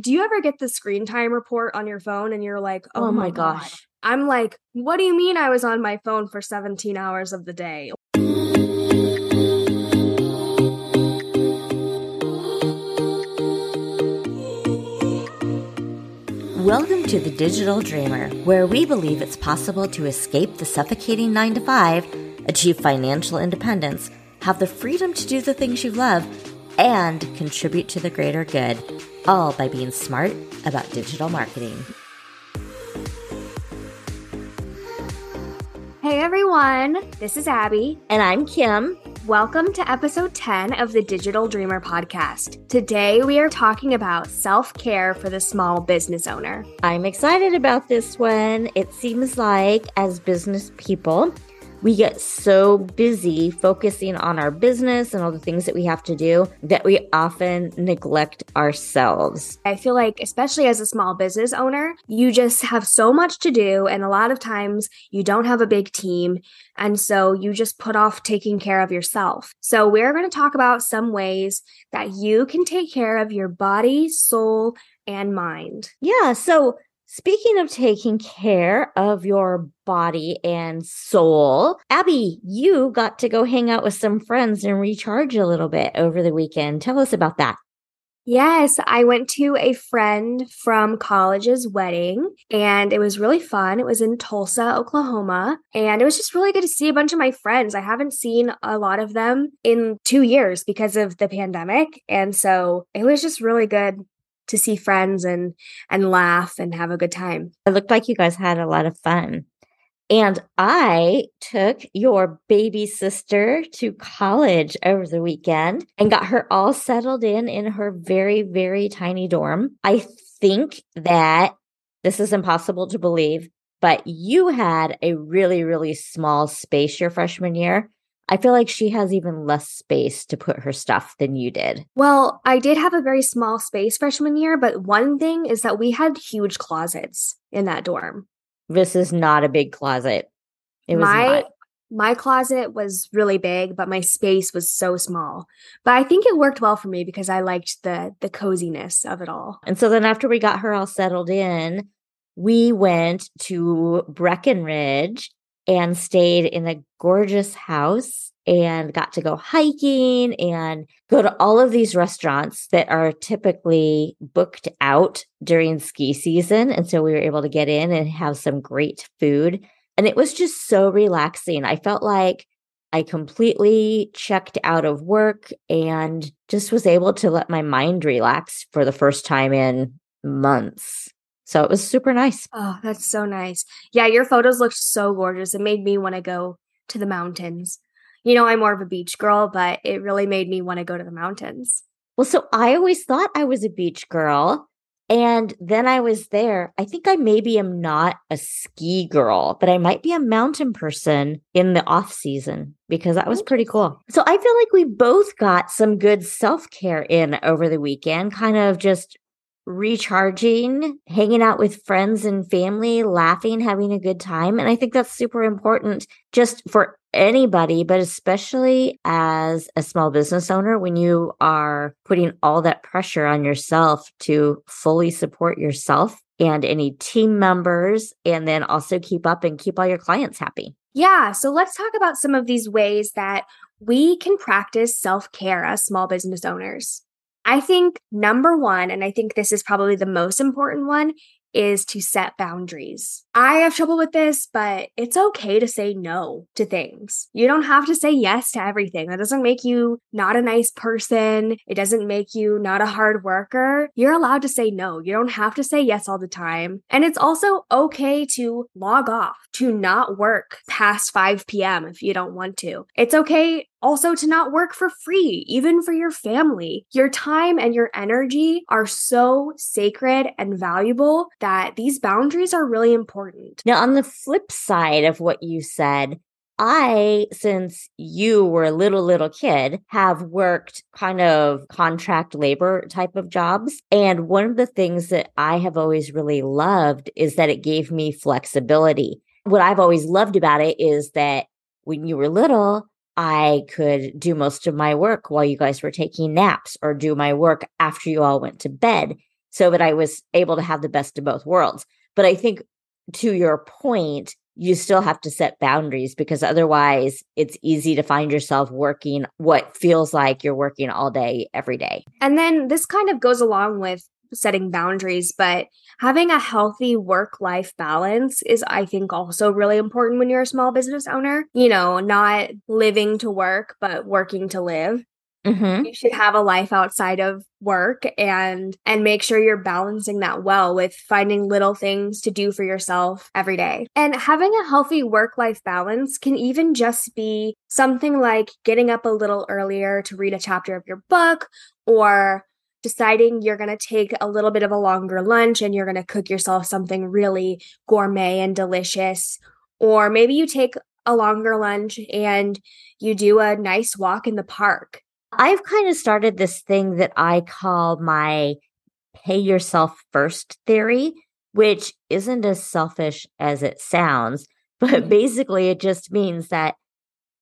Do you ever get the screen time report on your phone and you're like, oh my gosh. I'm like, what do you mean I was on my phone for 17 hours of the day? Welcome to the Digital Dreamer, where we believe it's possible to escape the suffocating 9-to-5, achieve financial independence, have the freedom to do the things you love, and contribute to the greater good, all by being smart about digital marketing. Hey everyone, this is Abby. And I'm Kim. Welcome to episode 10 of the Digital Dreamer Podcast. Today we are talking about self-care for the small business owner. I'm excited about this one. It seems like as business people, we get so busy focusing on our business and all the things that we have to do that we often neglect ourselves. I feel like, especially as a small business owner, you just have so much to do. And a lot of times you don't have a big team. And so you just put off taking care of yourself. So we're going to talk about some ways that you can take care of your body, soul, and mind. Yeah. So speaking of taking care of your body and soul, Abby, you got to go hang out with some friends and recharge a little bit over the weekend. Tell us about that. Yes, I went to a friend from college's wedding and it was really fun. It was in Tulsa, Oklahoma, and it was just really good to see a bunch of my friends. I haven't seen a lot of them in 2 years because of the pandemic. And so it was just really good to see friends and laugh and have a good time. It looked like you guys had a lot of fun. And I took your baby sister to college over the weekend and got her all settled in her very, very tiny dorm. I think that this is impossible to believe, but you had a really, really small space your freshman year. I feel like she has even less space to put her stuff than you did. Well, I did have a very small space freshman year, but one thing is that we had huge closets in that dorm. This is not a big closet. It was not. My closet was really big, but my space was so small. But I think it worked well for me because I liked the coziness of it all. And so then after we got her all settled in, we went to Breckenridge and stayed in a gorgeous house and got to go hiking and go to all of these restaurants that are typically booked out during ski season. And so we were able to get in and have some great food. And it was just so relaxing. I felt like I completely checked out of work and just was able to let my mind relax for the first time in months. So it was super nice. Oh, that's so nice. Yeah, your photos looked so gorgeous. It made me want to go to the mountains. You know, I'm more of a beach girl, but it really made me want to go to the mountains. Well, so I always thought I was a beach girl. And then I was there. I think I maybe am not a ski girl, but I might be a mountain person in the off season because that was pretty cool. So I feel like we both got some good self-care in over the weekend, kind of just recharging, hanging out with friends and family, laughing, having a good time. And I think that's super important just for anybody, but especially as a small business owner, when you are putting all that pressure on yourself to fully support yourself and any team members, and then also keep up and keep all your clients happy. Yeah. So let's talk about some of these ways that we can practice self-care as small business owners. I think number one, and I think this is probably the most important one, is to set boundaries. I have trouble with this, but it's okay to say no to things. You don't have to say yes to everything. That doesn't make you not a nice person. It doesn't make you not a hard worker. You're allowed to say no. You don't have to say yes all the time. And it's also okay to log off, to not work past 5 p.m. if you don't want to. It's okay also to not work for free, even for your family. Your time and your energy are so sacred and valuable that these boundaries are really important. Now, on the flip side of what you said, I, since you were a little kid, have worked kind of contract labor type of jobs. And one of the things that I have always really loved is that it gave me flexibility. What I've always loved about it is that when you were little, I could do most of my work while you guys were taking naps or do my work after you all went to bed. so that I was able to have the best of both worlds. But I think to your point, you still have to set boundaries, because otherwise it's easy to find yourself working what feels like you're working all day, every day. And then this kind of goes along with setting boundaries, but having a healthy work-life balance is, I think, also really important when you're a small business owner. You know, not living to work, but working to live. Mm-hmm. You should have a life outside of work, and make sure you're balancing that well with finding little things to do for yourself every day. And having a healthy work-life balance can even just be something like getting up a little earlier to read a chapter of your book, or deciding you're going to take a little bit of a longer lunch and you're going to cook yourself something really gourmet and delicious. Or maybe you take a longer lunch and you do a nice walk in the park. I've kind of started this thing that I call my pay yourself first theory, which isn't as selfish as it sounds, but basically it just means that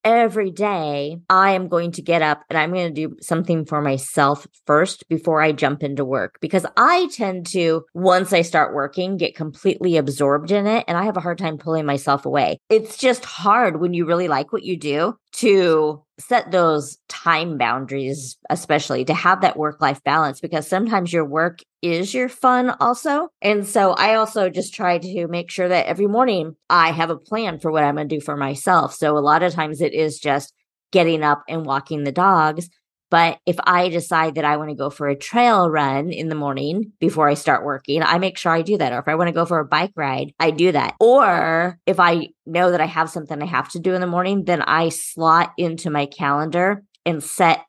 every day I am going to get up and I'm going to do something for myself first before I jump into work, because I tend to, once I start working, get completely absorbed in it and I have a hard time pulling myself away. It's just hard when you really like what you do to set those time boundaries, especially to have that work-life balance, because sometimes your work is your fun also. And so I also just try to make sure that every morning I have a plan for what I'm going to do for myself. So a lot of times it is just getting up and walking the dogs. But if I decide that I want to go for a trail run in the morning before I start working, I make sure I do that. Or if I want to go for a bike ride, I do that. Or if I know that I have something I have to do in the morning, then I slot into my calendar and set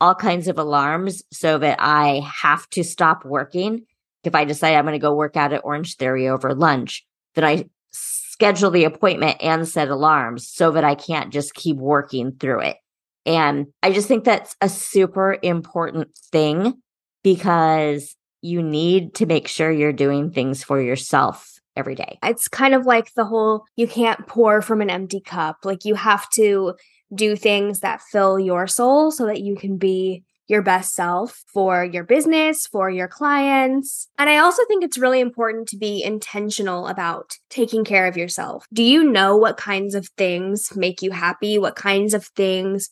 all kinds of alarms so that I have to stop working. If I decide I'm going to go work out at Orange Theory over lunch, then I schedule the appointment and set alarms so that I can't just keep working through it. And I just think that's a super important thing, because you need to make sure you're doing things for yourself every day. It's kind of like the whole, you can't pour from an empty cup. Like, you have to do things that fill your soul so that you can be your best self for your business, for your clients. And I also think it's really important to be intentional about taking care of yourself. Do you know what kinds of things make you happy? What kinds of things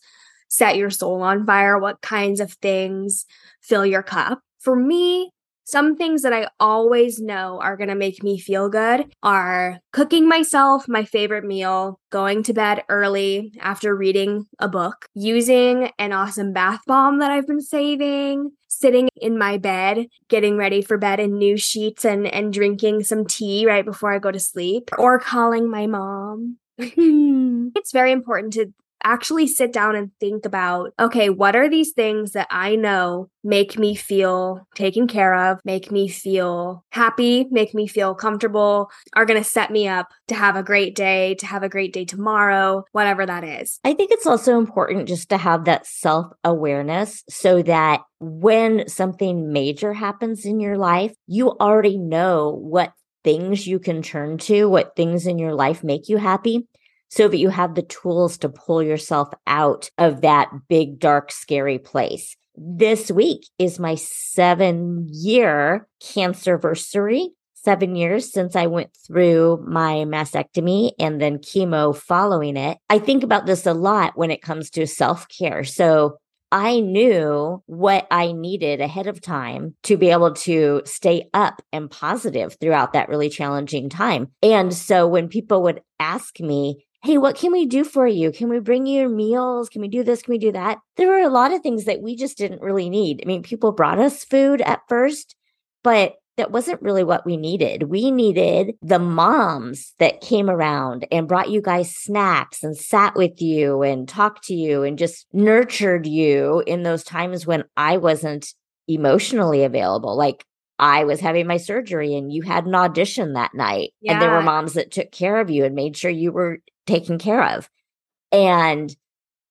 set your soul on fire? What kinds of things fill your cup? For me, some things that I always know are going to make me feel good are cooking myself my favorite meal, going to bed early after reading a book, using an awesome bath bomb that I've been saving, sitting in my bed, getting ready for bed in new sheets and drinking some tea right before I go to sleep, or calling my mom. It's very important to actually sit down and think about, okay, what are these things that I know make me feel taken care of, make me feel happy, make me feel comfortable, are going to set me up to have a great day, to have a great day tomorrow, whatever that is. I think it's also important just to have that self-awareness so that when something major happens in your life, you already know what things you can turn to, what things in your life make you happy, so that you have the tools to pull yourself out of that big, dark, scary place. This week is my 7-year cancerversary, 7 years since I went through my mastectomy and then chemo following it. I think about this a lot when it comes to self-care. So I knew what I needed ahead of time to be able to stay up and positive throughout that really challenging time. And so when people would ask me, hey, what can we do for you? Can we bring you meals? Can we do this? Can we do that? There were a lot of things that we just didn't really need. I mean, people brought us food at first, but that wasn't really what we needed. We needed the moms that came around and brought you guys snacks and sat with you and talked to you and just nurtured you in those times when I wasn't emotionally available. Like, I was having my surgery and you had an audition that night. Yeah. And there were moms that took care of you and made sure you were taken care of. And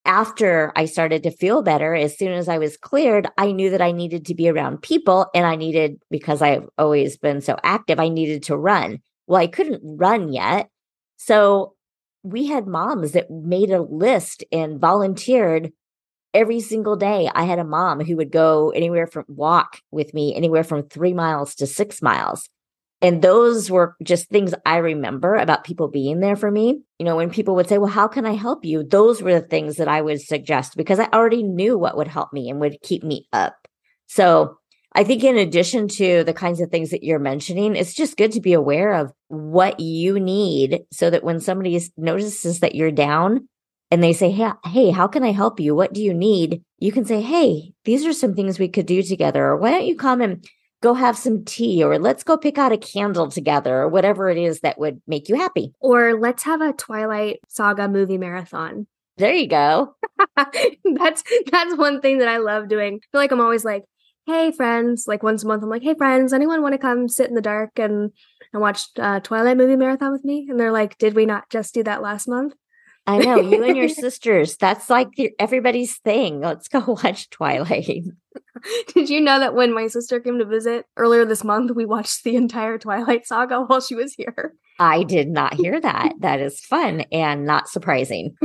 after I started to feel better, as soon as I was cleared, I knew that I needed to be around people, and I needed, because I've always been so active, I needed to run. Well, I couldn't run yet. So we had moms that made a list and volunteered Every single day, I had a mom who would go anywhere from walk with me, anywhere from 3 miles to 6 miles. And those were just things I remember about people being there for me. You know, when people would say, well, how can I help you? Those were the things that I would suggest because I already knew what would help me and would keep me up. So I think in addition to the kinds of things that you're mentioning, it's just good to be aware of what you need so that when somebody notices that you're down, and they say, hey, how can I help you? What do you need? You can say, hey, these are some things we could do together. Or why don't you come and go have some tea? Or let's go pick out a candle together or whatever it is that would make you happy. Or let's have a Twilight Saga movie marathon. There you go. That's one thing that I love doing. I feel like I'm always like, hey, friends, like once a month, I'm like, hey, friends, anyone want to come sit in the dark and watch Twilight movie marathon with me? And they're like, did we not just do that last month? I know, you and your sisters, that's like everybody's thing. Let's go watch Twilight. Did you know that when my sister came to visit earlier this month, we watched the entire Twilight Saga while she was here? I did not hear that. That is fun and not surprising.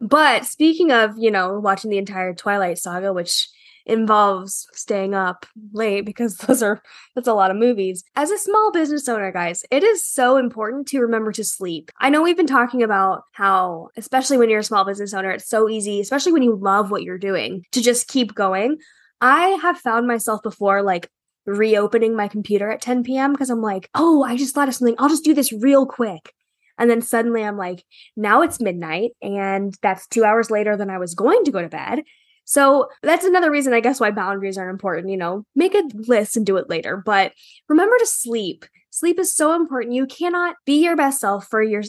But speaking of, you know, watching the entire Twilight Saga, which involves staying up late because that's a lot of movies. As a small business owner, guys, it is so important to remember to sleep. I know we've been talking about how, especially when you're a small business owner, it's so easy, especially when you love what you're doing, to just keep going. I have found myself before like reopening my computer at 10 p.m. because I'm like, oh, I just thought of something. I'll just do this real quick. And then suddenly I'm like, now it's midnight and that's 2 hours later than I was going to go to bed. So that's another reason, I guess, why boundaries are important. You know, make a list and do it later. But remember to sleep. Sleep is so important. You cannot be your best self for you,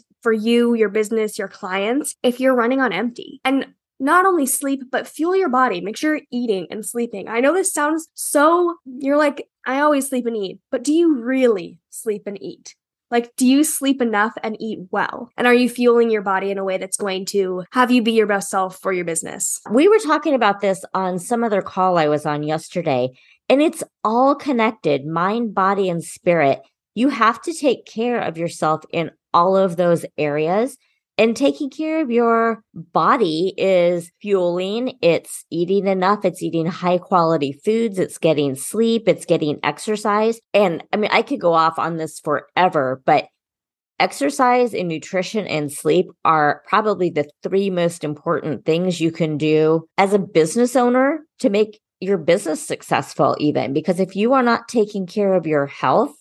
your business, your clients, if you're running on empty. And not only sleep, but fuel your body. Make sure you're eating and sleeping. I know this sounds so, you're like, I always sleep and eat. But do you really sleep and eat? Like, do you sleep enough and eat well? And are you fueling your body in a way that's going to have you be your best self for your business? We were talking about this on some other call I was on yesterday, and it's all connected, mind, body, and spirit. You have to take care of yourself in all of those areas. And taking care of your body is fueling, it's eating enough, it's eating high quality foods, it's getting sleep, it's getting exercise. And I mean, I could go off on this forever, but exercise and nutrition and sleep are probably the three most important things you can do as a business owner to make your business successful even. Because if you are not taking care of your health,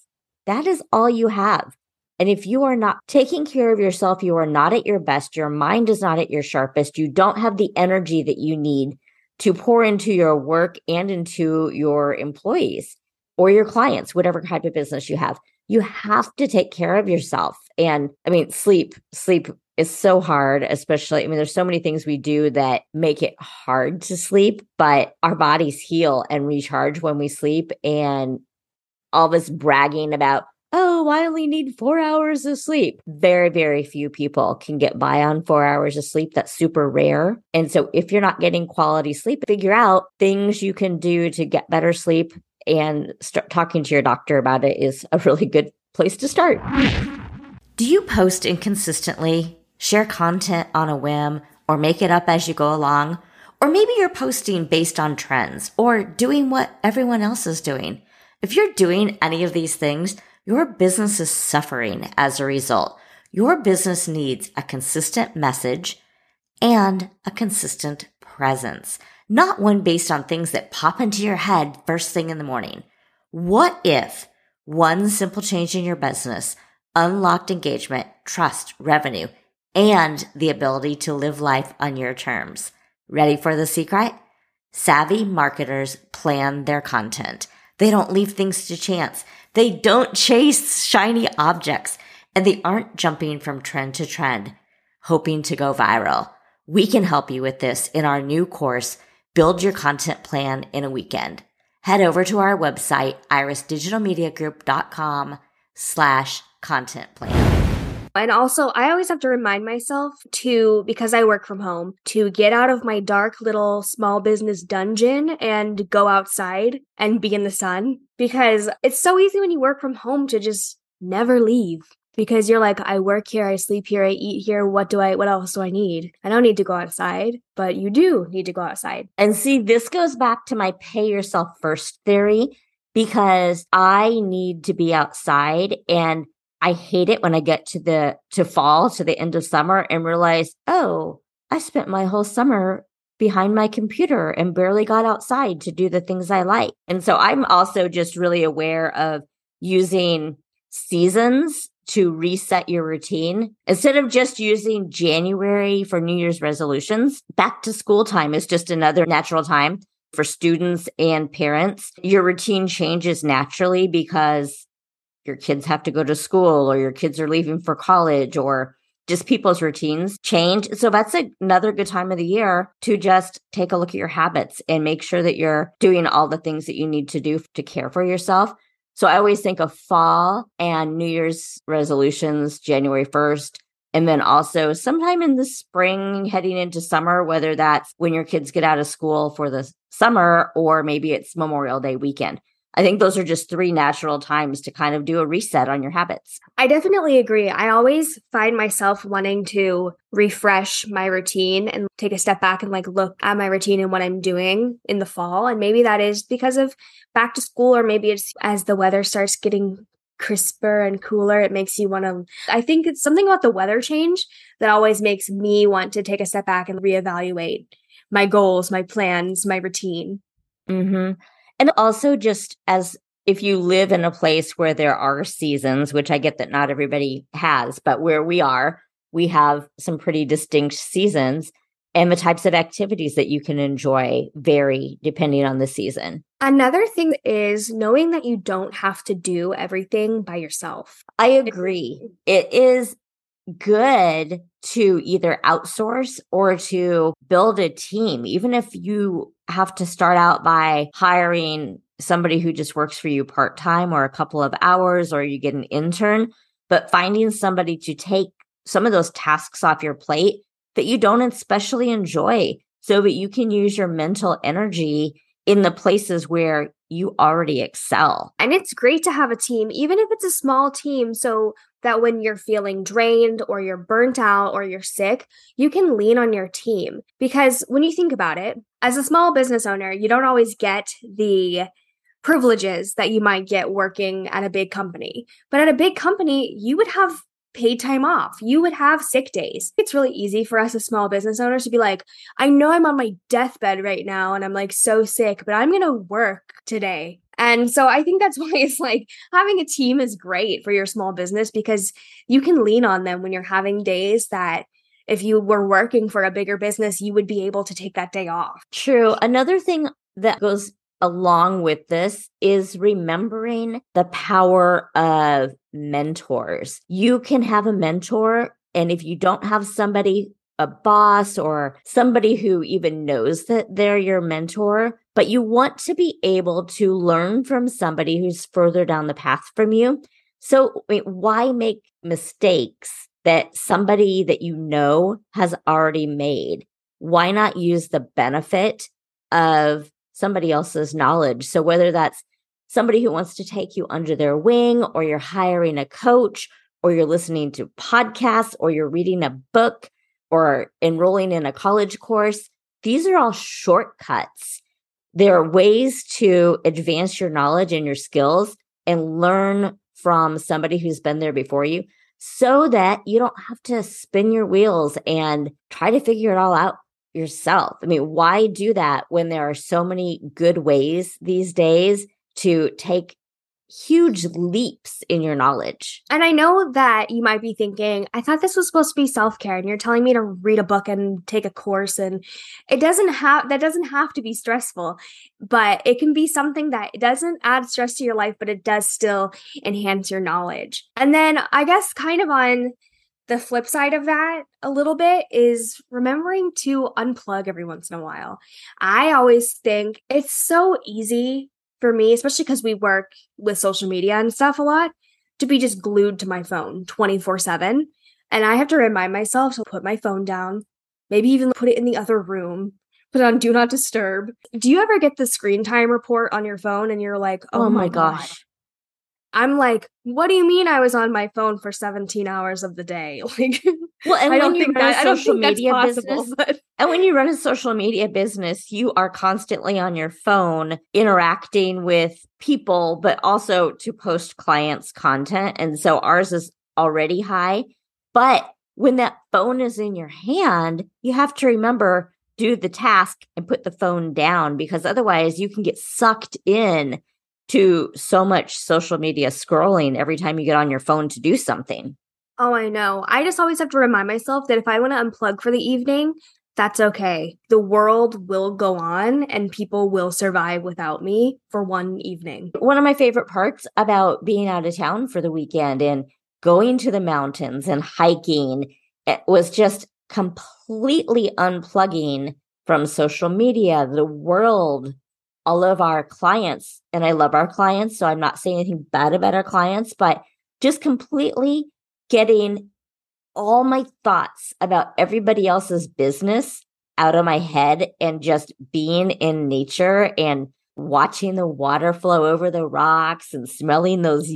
that is all you have. And if you are not taking care of yourself, you are not at your best, your mind is not at your sharpest, you don't have the energy that you need to pour into your work and into your employees or your clients, whatever type of business you have. You have to take care of yourself. And I mean, sleep is so hard, especially, I mean, there's so many things we do that make it hard to sleep, but our bodies heal and recharge when we sleep. And all this bragging about, oh, I only need 4 hours of sleep. Very, very few people can get by on 4 hours of sleep. That's super rare. And so if you're not getting quality sleep, figure out things you can do to get better sleep, and start talking to your doctor about it is a really good place to start. Do you post inconsistently, share content on a whim, or make it up as you go along? Or maybe you're posting based on trends or doing what everyone else is doing. If you're doing any of these things, your business is suffering as a result. Your business needs a consistent message and a consistent presence, not one based on things that pop into your head first thing in the morning. What if one simple change in your business unlocked engagement, trust, revenue, and the ability to live life on your terms? Ready for the secret? Savvy marketers plan their content. They don't leave things to chance. They don't chase shiny objects, and they aren't jumping from trend to trend, hoping to go viral. We can help you with this in our new course, Build Your Content Plan in a Weekend. Head over to our website, irisdigitalmediagroup.com/content plan. And also, I always have to remind myself to, because I work from home, to get out of my dark little small business dungeon and go outside and be in the sun, because it's so easy when you work from home to just never leave. because you're like, I work here, I sleep here, I eat here. What else do I need? I don't need to go outside, but you do need to go outside. And see, this goes back to my pay yourself first theory, because I need to be outside, and I hate it when I get to fall, to the end of summer, and realize, oh, I spent my whole summer behind my computer and barely got outside to do the things I like. And so I'm also just really aware of using seasons to reset your routine. Instead of just using January for New Year's resolutions, back to school time is just another natural time for students and parents. Your routine changes naturally because your kids have to go to school, or your kids are leaving for college, or just people's routines change. So that's another good time of the year to just take a look at your habits and make sure that you're doing all the things that you need to do to care for yourself. So I always think of fall and New Year's resolutions, January 1st, and then also sometime in the spring heading into summer, whether that's when your kids get out of school for the summer, or maybe it's Memorial Day weekend. I think those are just three natural times to kind of do a reset on your habits. I definitely agree. I always find myself wanting to refresh my routine and take a step back and like look at my routine and what I'm doing in the fall. And maybe that is because of back to school, or maybe it's as the weather starts getting crisper and cooler, it makes you want to. I think it's something about the weather change that always makes me want to take a step back and reevaluate my goals, my plans, my routine. Mm-hmm. And also just as if you live in a place where there are seasons, which I get that not everybody has, but where we are, we have some pretty distinct seasons, and the types of activities that you can enjoy vary depending on the season. Another thing is knowing that you don't have to do everything by yourself. I agree. It is good to either outsource or to build a team, even if you have to start out by hiring somebody who just works for you part-time or a couple of hours, or you get an intern, but finding somebody to take some of those tasks off your plate that you don't especially enjoy so that you can use your mental energy in the places where you already excel. And it's great to have a team, even if it's a small team, so that when you're feeling drained or you're burnt out or you're sick, you can lean on your team. Because when you think about it, as a small business owner, you don't always get the privileges that you might get working at a big company. But at a big company, you would have paid time off. You would have sick days. It's really easy for us as small business owners to be like, I know I'm on my deathbed right now and I'm like so sick, but I'm going to work today. And so I think that's why it's like having a team is great for your small business, because you can lean on them when you're having days that if you were working for a bigger business, you would be able to take that day off. True. Another thing that goes along with this is remembering the power of mentors. You can have a mentor, and if you don't have somebody, a boss or somebody who even knows that they're your mentor, but you want to be able to learn from somebody who's further down the path from you. So why make mistakes that somebody that you know has already made? Why not use the benefit of somebody else's knowledge? So whether that's somebody who wants to take you under their wing, or you're hiring a coach, or you're listening to podcasts, or you're reading a book, or enrolling in a college course, these are all shortcuts. There are ways to advance your knowledge and your skills and learn from somebody who's been there before you, so that you don't have to spin your wheels and try to figure it all out yourself. I mean, why do that when there are so many good ways these days to take huge leaps in your knowledge? And I know that you might be thinking, I thought this was supposed to be self-care, and you're telling me to read a book and take a course, and that doesn't have to be stressful, but it can be something that doesn't add stress to your life, but it does still enhance your knowledge. And then I guess kind of on the flip side of that a little bit is remembering to unplug every once in a while. I always think it's so easy for me, especially because we work with social media and stuff a lot, to be just glued to my phone 24/7. And I have to remind myself to put my phone down, maybe even put it in the other room, put it on Do Not Disturb. Do you ever get the screen time report on your phone and you're like, oh my gosh. I'm like, what do you mean I was on my phone for 17 hours of the day? Like, well, and when you run a social media business, you are constantly on your phone interacting with people, but also to post clients' content. And so ours is already high. But when that phone is in your hand, you have to remember, do the task and put the phone down, because otherwise you can get sucked in to so much social media scrolling every time you get on your phone to do something. Oh, I know. I just always have to remind myself that if I want to unplug for the evening, that's okay. The world will go on and people will survive without me for one evening. One of my favorite parts about being out of town for the weekend and going to the mountains and hiking, it was just completely unplugging from social media, the world, all of our clients. And I love our clients, so I'm not saying anything bad about our clients, but just completely getting all my thoughts about everybody else's business out of my head and just being in nature and watching the water flow over the rocks and smelling those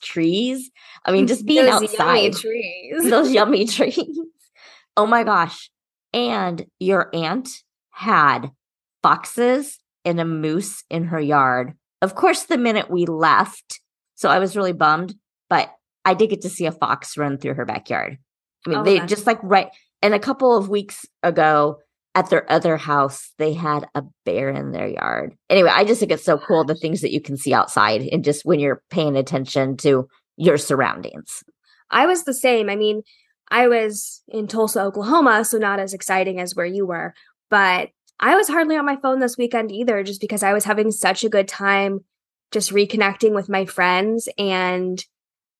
trees. I mean, just being outside. Those yummy trees. Oh my gosh. And your aunt had foxes and a moose in her yard. Of course, the minute we left. So I was really bummed, but I did get to see a fox run through her backyard. I mean, they just like right. And a couple of weeks ago, at their other house, they had a bear in their yard. Anyway, I just think it's so cool, the things that you can see outside and just when you're paying attention to your surroundings. I was the same. I mean, I was in Tulsa, Oklahoma, so not as exciting as where you were. But I was hardly on my phone this weekend either, just because I was having such a good time just reconnecting with my friends and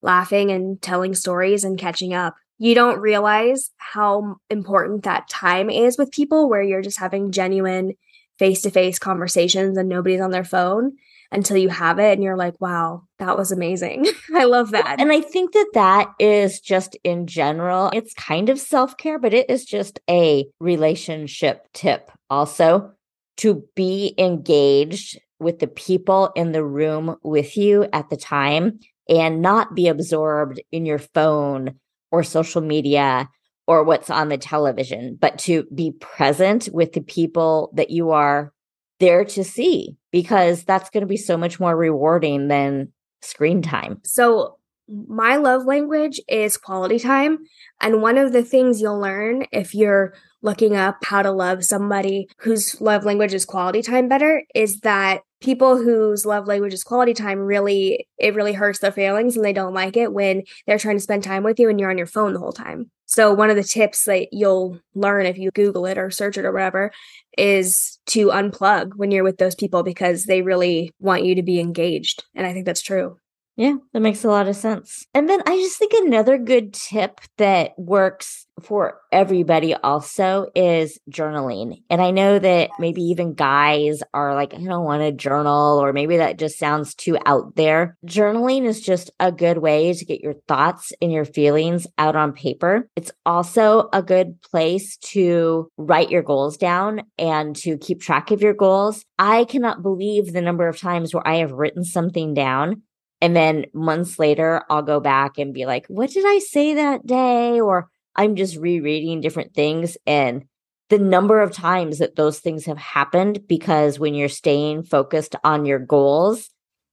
laughing and telling stories and catching up. You don't realize how important that time is with people where you're just having genuine face-to-face conversations and nobody's on their phone until you have it. And you're like, wow, that was amazing. I love that. And I think that that is just in general, it's kind of self-care, but it is just a relationship tip also to be engaged with the people in the room with you at the time and not be absorbed in your phone or social media, or what's on the television, but to be present with the people that you are there to see, because that's going to be so much more rewarding than screen time. So my love language is quality time. And one of the things you'll learn if you're looking up how to love somebody whose love language is quality time better is that people whose love language is quality time really hurts their feelings and they don't like it when they're trying to spend time with you and you're on your phone the whole time. So one of the tips that you'll learn if you Google it or search it or whatever is to unplug when you're with those people because they really want you to be engaged. And I think that's true. Yeah, that makes a lot of sense. And then I just think another good tip that works for everybody also is journaling. And I know that maybe even guys are like, I don't want to journal, or maybe that just sounds too out there. Journaling is just a good way to get your thoughts and your feelings out on paper. It's also a good place to write your goals down and to keep track of your goals. I cannot believe the number of times where I have written something down and then months later, I'll go back and be like, what did I say that day? Or I'm just rereading different things. And the number of times that those things have happened, because when you're staying focused on your goals,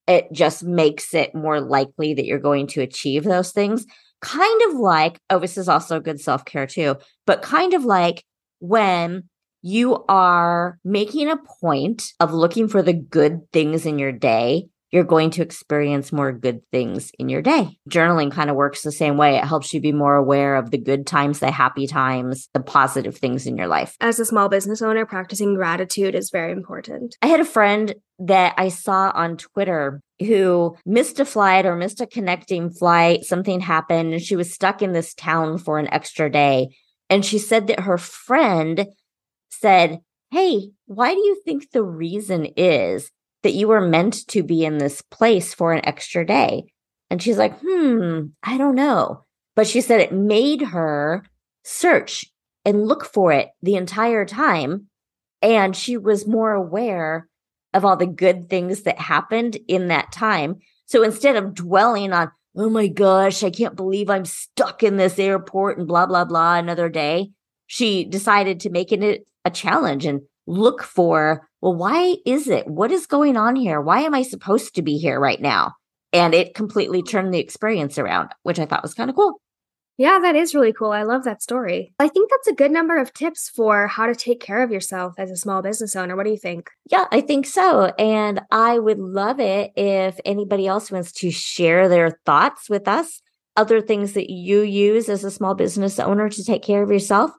it just makes it more likely that you're going to achieve those things. Kind of like, oh, this is also good self-care too, but kind of like when you are making a point of looking for the good things in your day, you're going to experience more good things in your day. Journaling kind of works the same way. It helps you be more aware of the good times, the happy times, the positive things in your life. As a small business owner, practicing gratitude is very important. I had a friend that I saw on Twitter who missed a flight or missed a connecting flight. Something happened and she was stuck in this town for an extra day. And she said that her friend said, hey, why do you think the reason is that you were meant to be in this place for an extra day? And she's like, I don't know. But she said it made her search and look for it the entire time. And she was more aware of all the good things that happened in that time. So instead of dwelling on, oh my gosh, I can't believe I'm stuck in this airport and blah, blah, blah another day, she decided to make it a challenge and look for, well, why is it? What is going on here? Why am I supposed to be here right now? And it completely turned the experience around, which I thought was kind of cool. Yeah, that is really cool. I love that story. I think that's a good number of tips for how to take care of yourself as a small business owner. What do you think? Yeah, I think so. And I would love it if anybody else wants to share their thoughts with us, other things that you use as a small business owner to take care of yourself.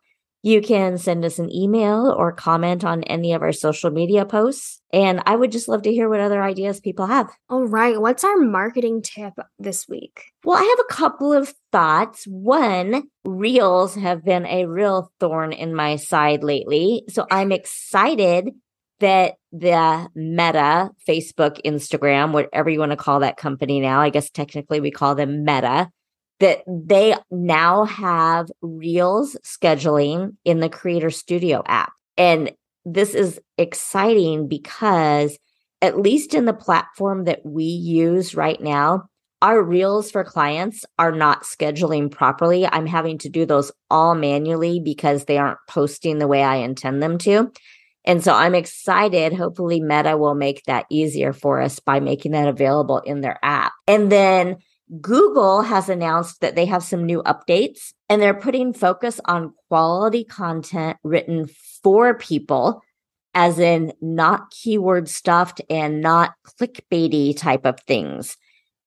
You can send us an email or comment on any of our social media posts. And I would just love to hear what other ideas people have. All right. What's our marketing tip this week? Well, I have a couple of thoughts. One, reels have been a real thorn in my side lately. So I'm excited that the Meta, Facebook, Instagram, whatever you want to call that company now, I guess technically we call them Meta, that they now have Reels scheduling in the Creator Studio app. And this is exciting because at least in the platform that we use right now, our Reels for clients are not scheduling properly. I'm having to do those all manually because they aren't posting the way I intend them to. And so I'm excited. Hopefully Meta will make that easier for us by making that available in their app. And then Google has announced that they have some new updates and they're putting focus on quality content written for people, as in not keyword stuffed and not clickbaity type of things.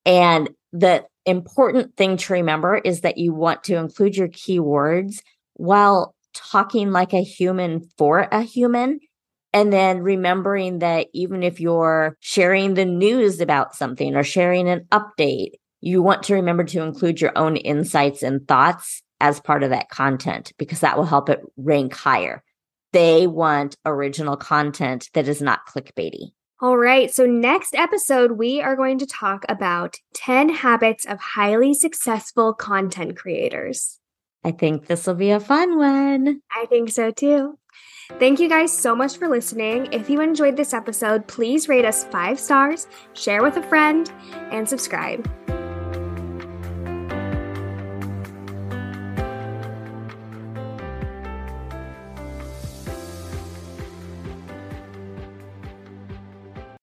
And the important thing to remember is that you want to include your keywords while talking like a human for a human. And then remembering that even if you're sharing the news about something or sharing an update, you want to remember to include your own insights and thoughts as part of that content, because that will help it rank higher. They want original content that is not clickbaity. All right. So next episode, we are going to talk about 10 habits of highly successful content creators. I think this will be a fun one. I think so too. Thank you guys so much for listening. If you enjoyed this episode, please rate us 5 stars, share with a friend, and subscribe.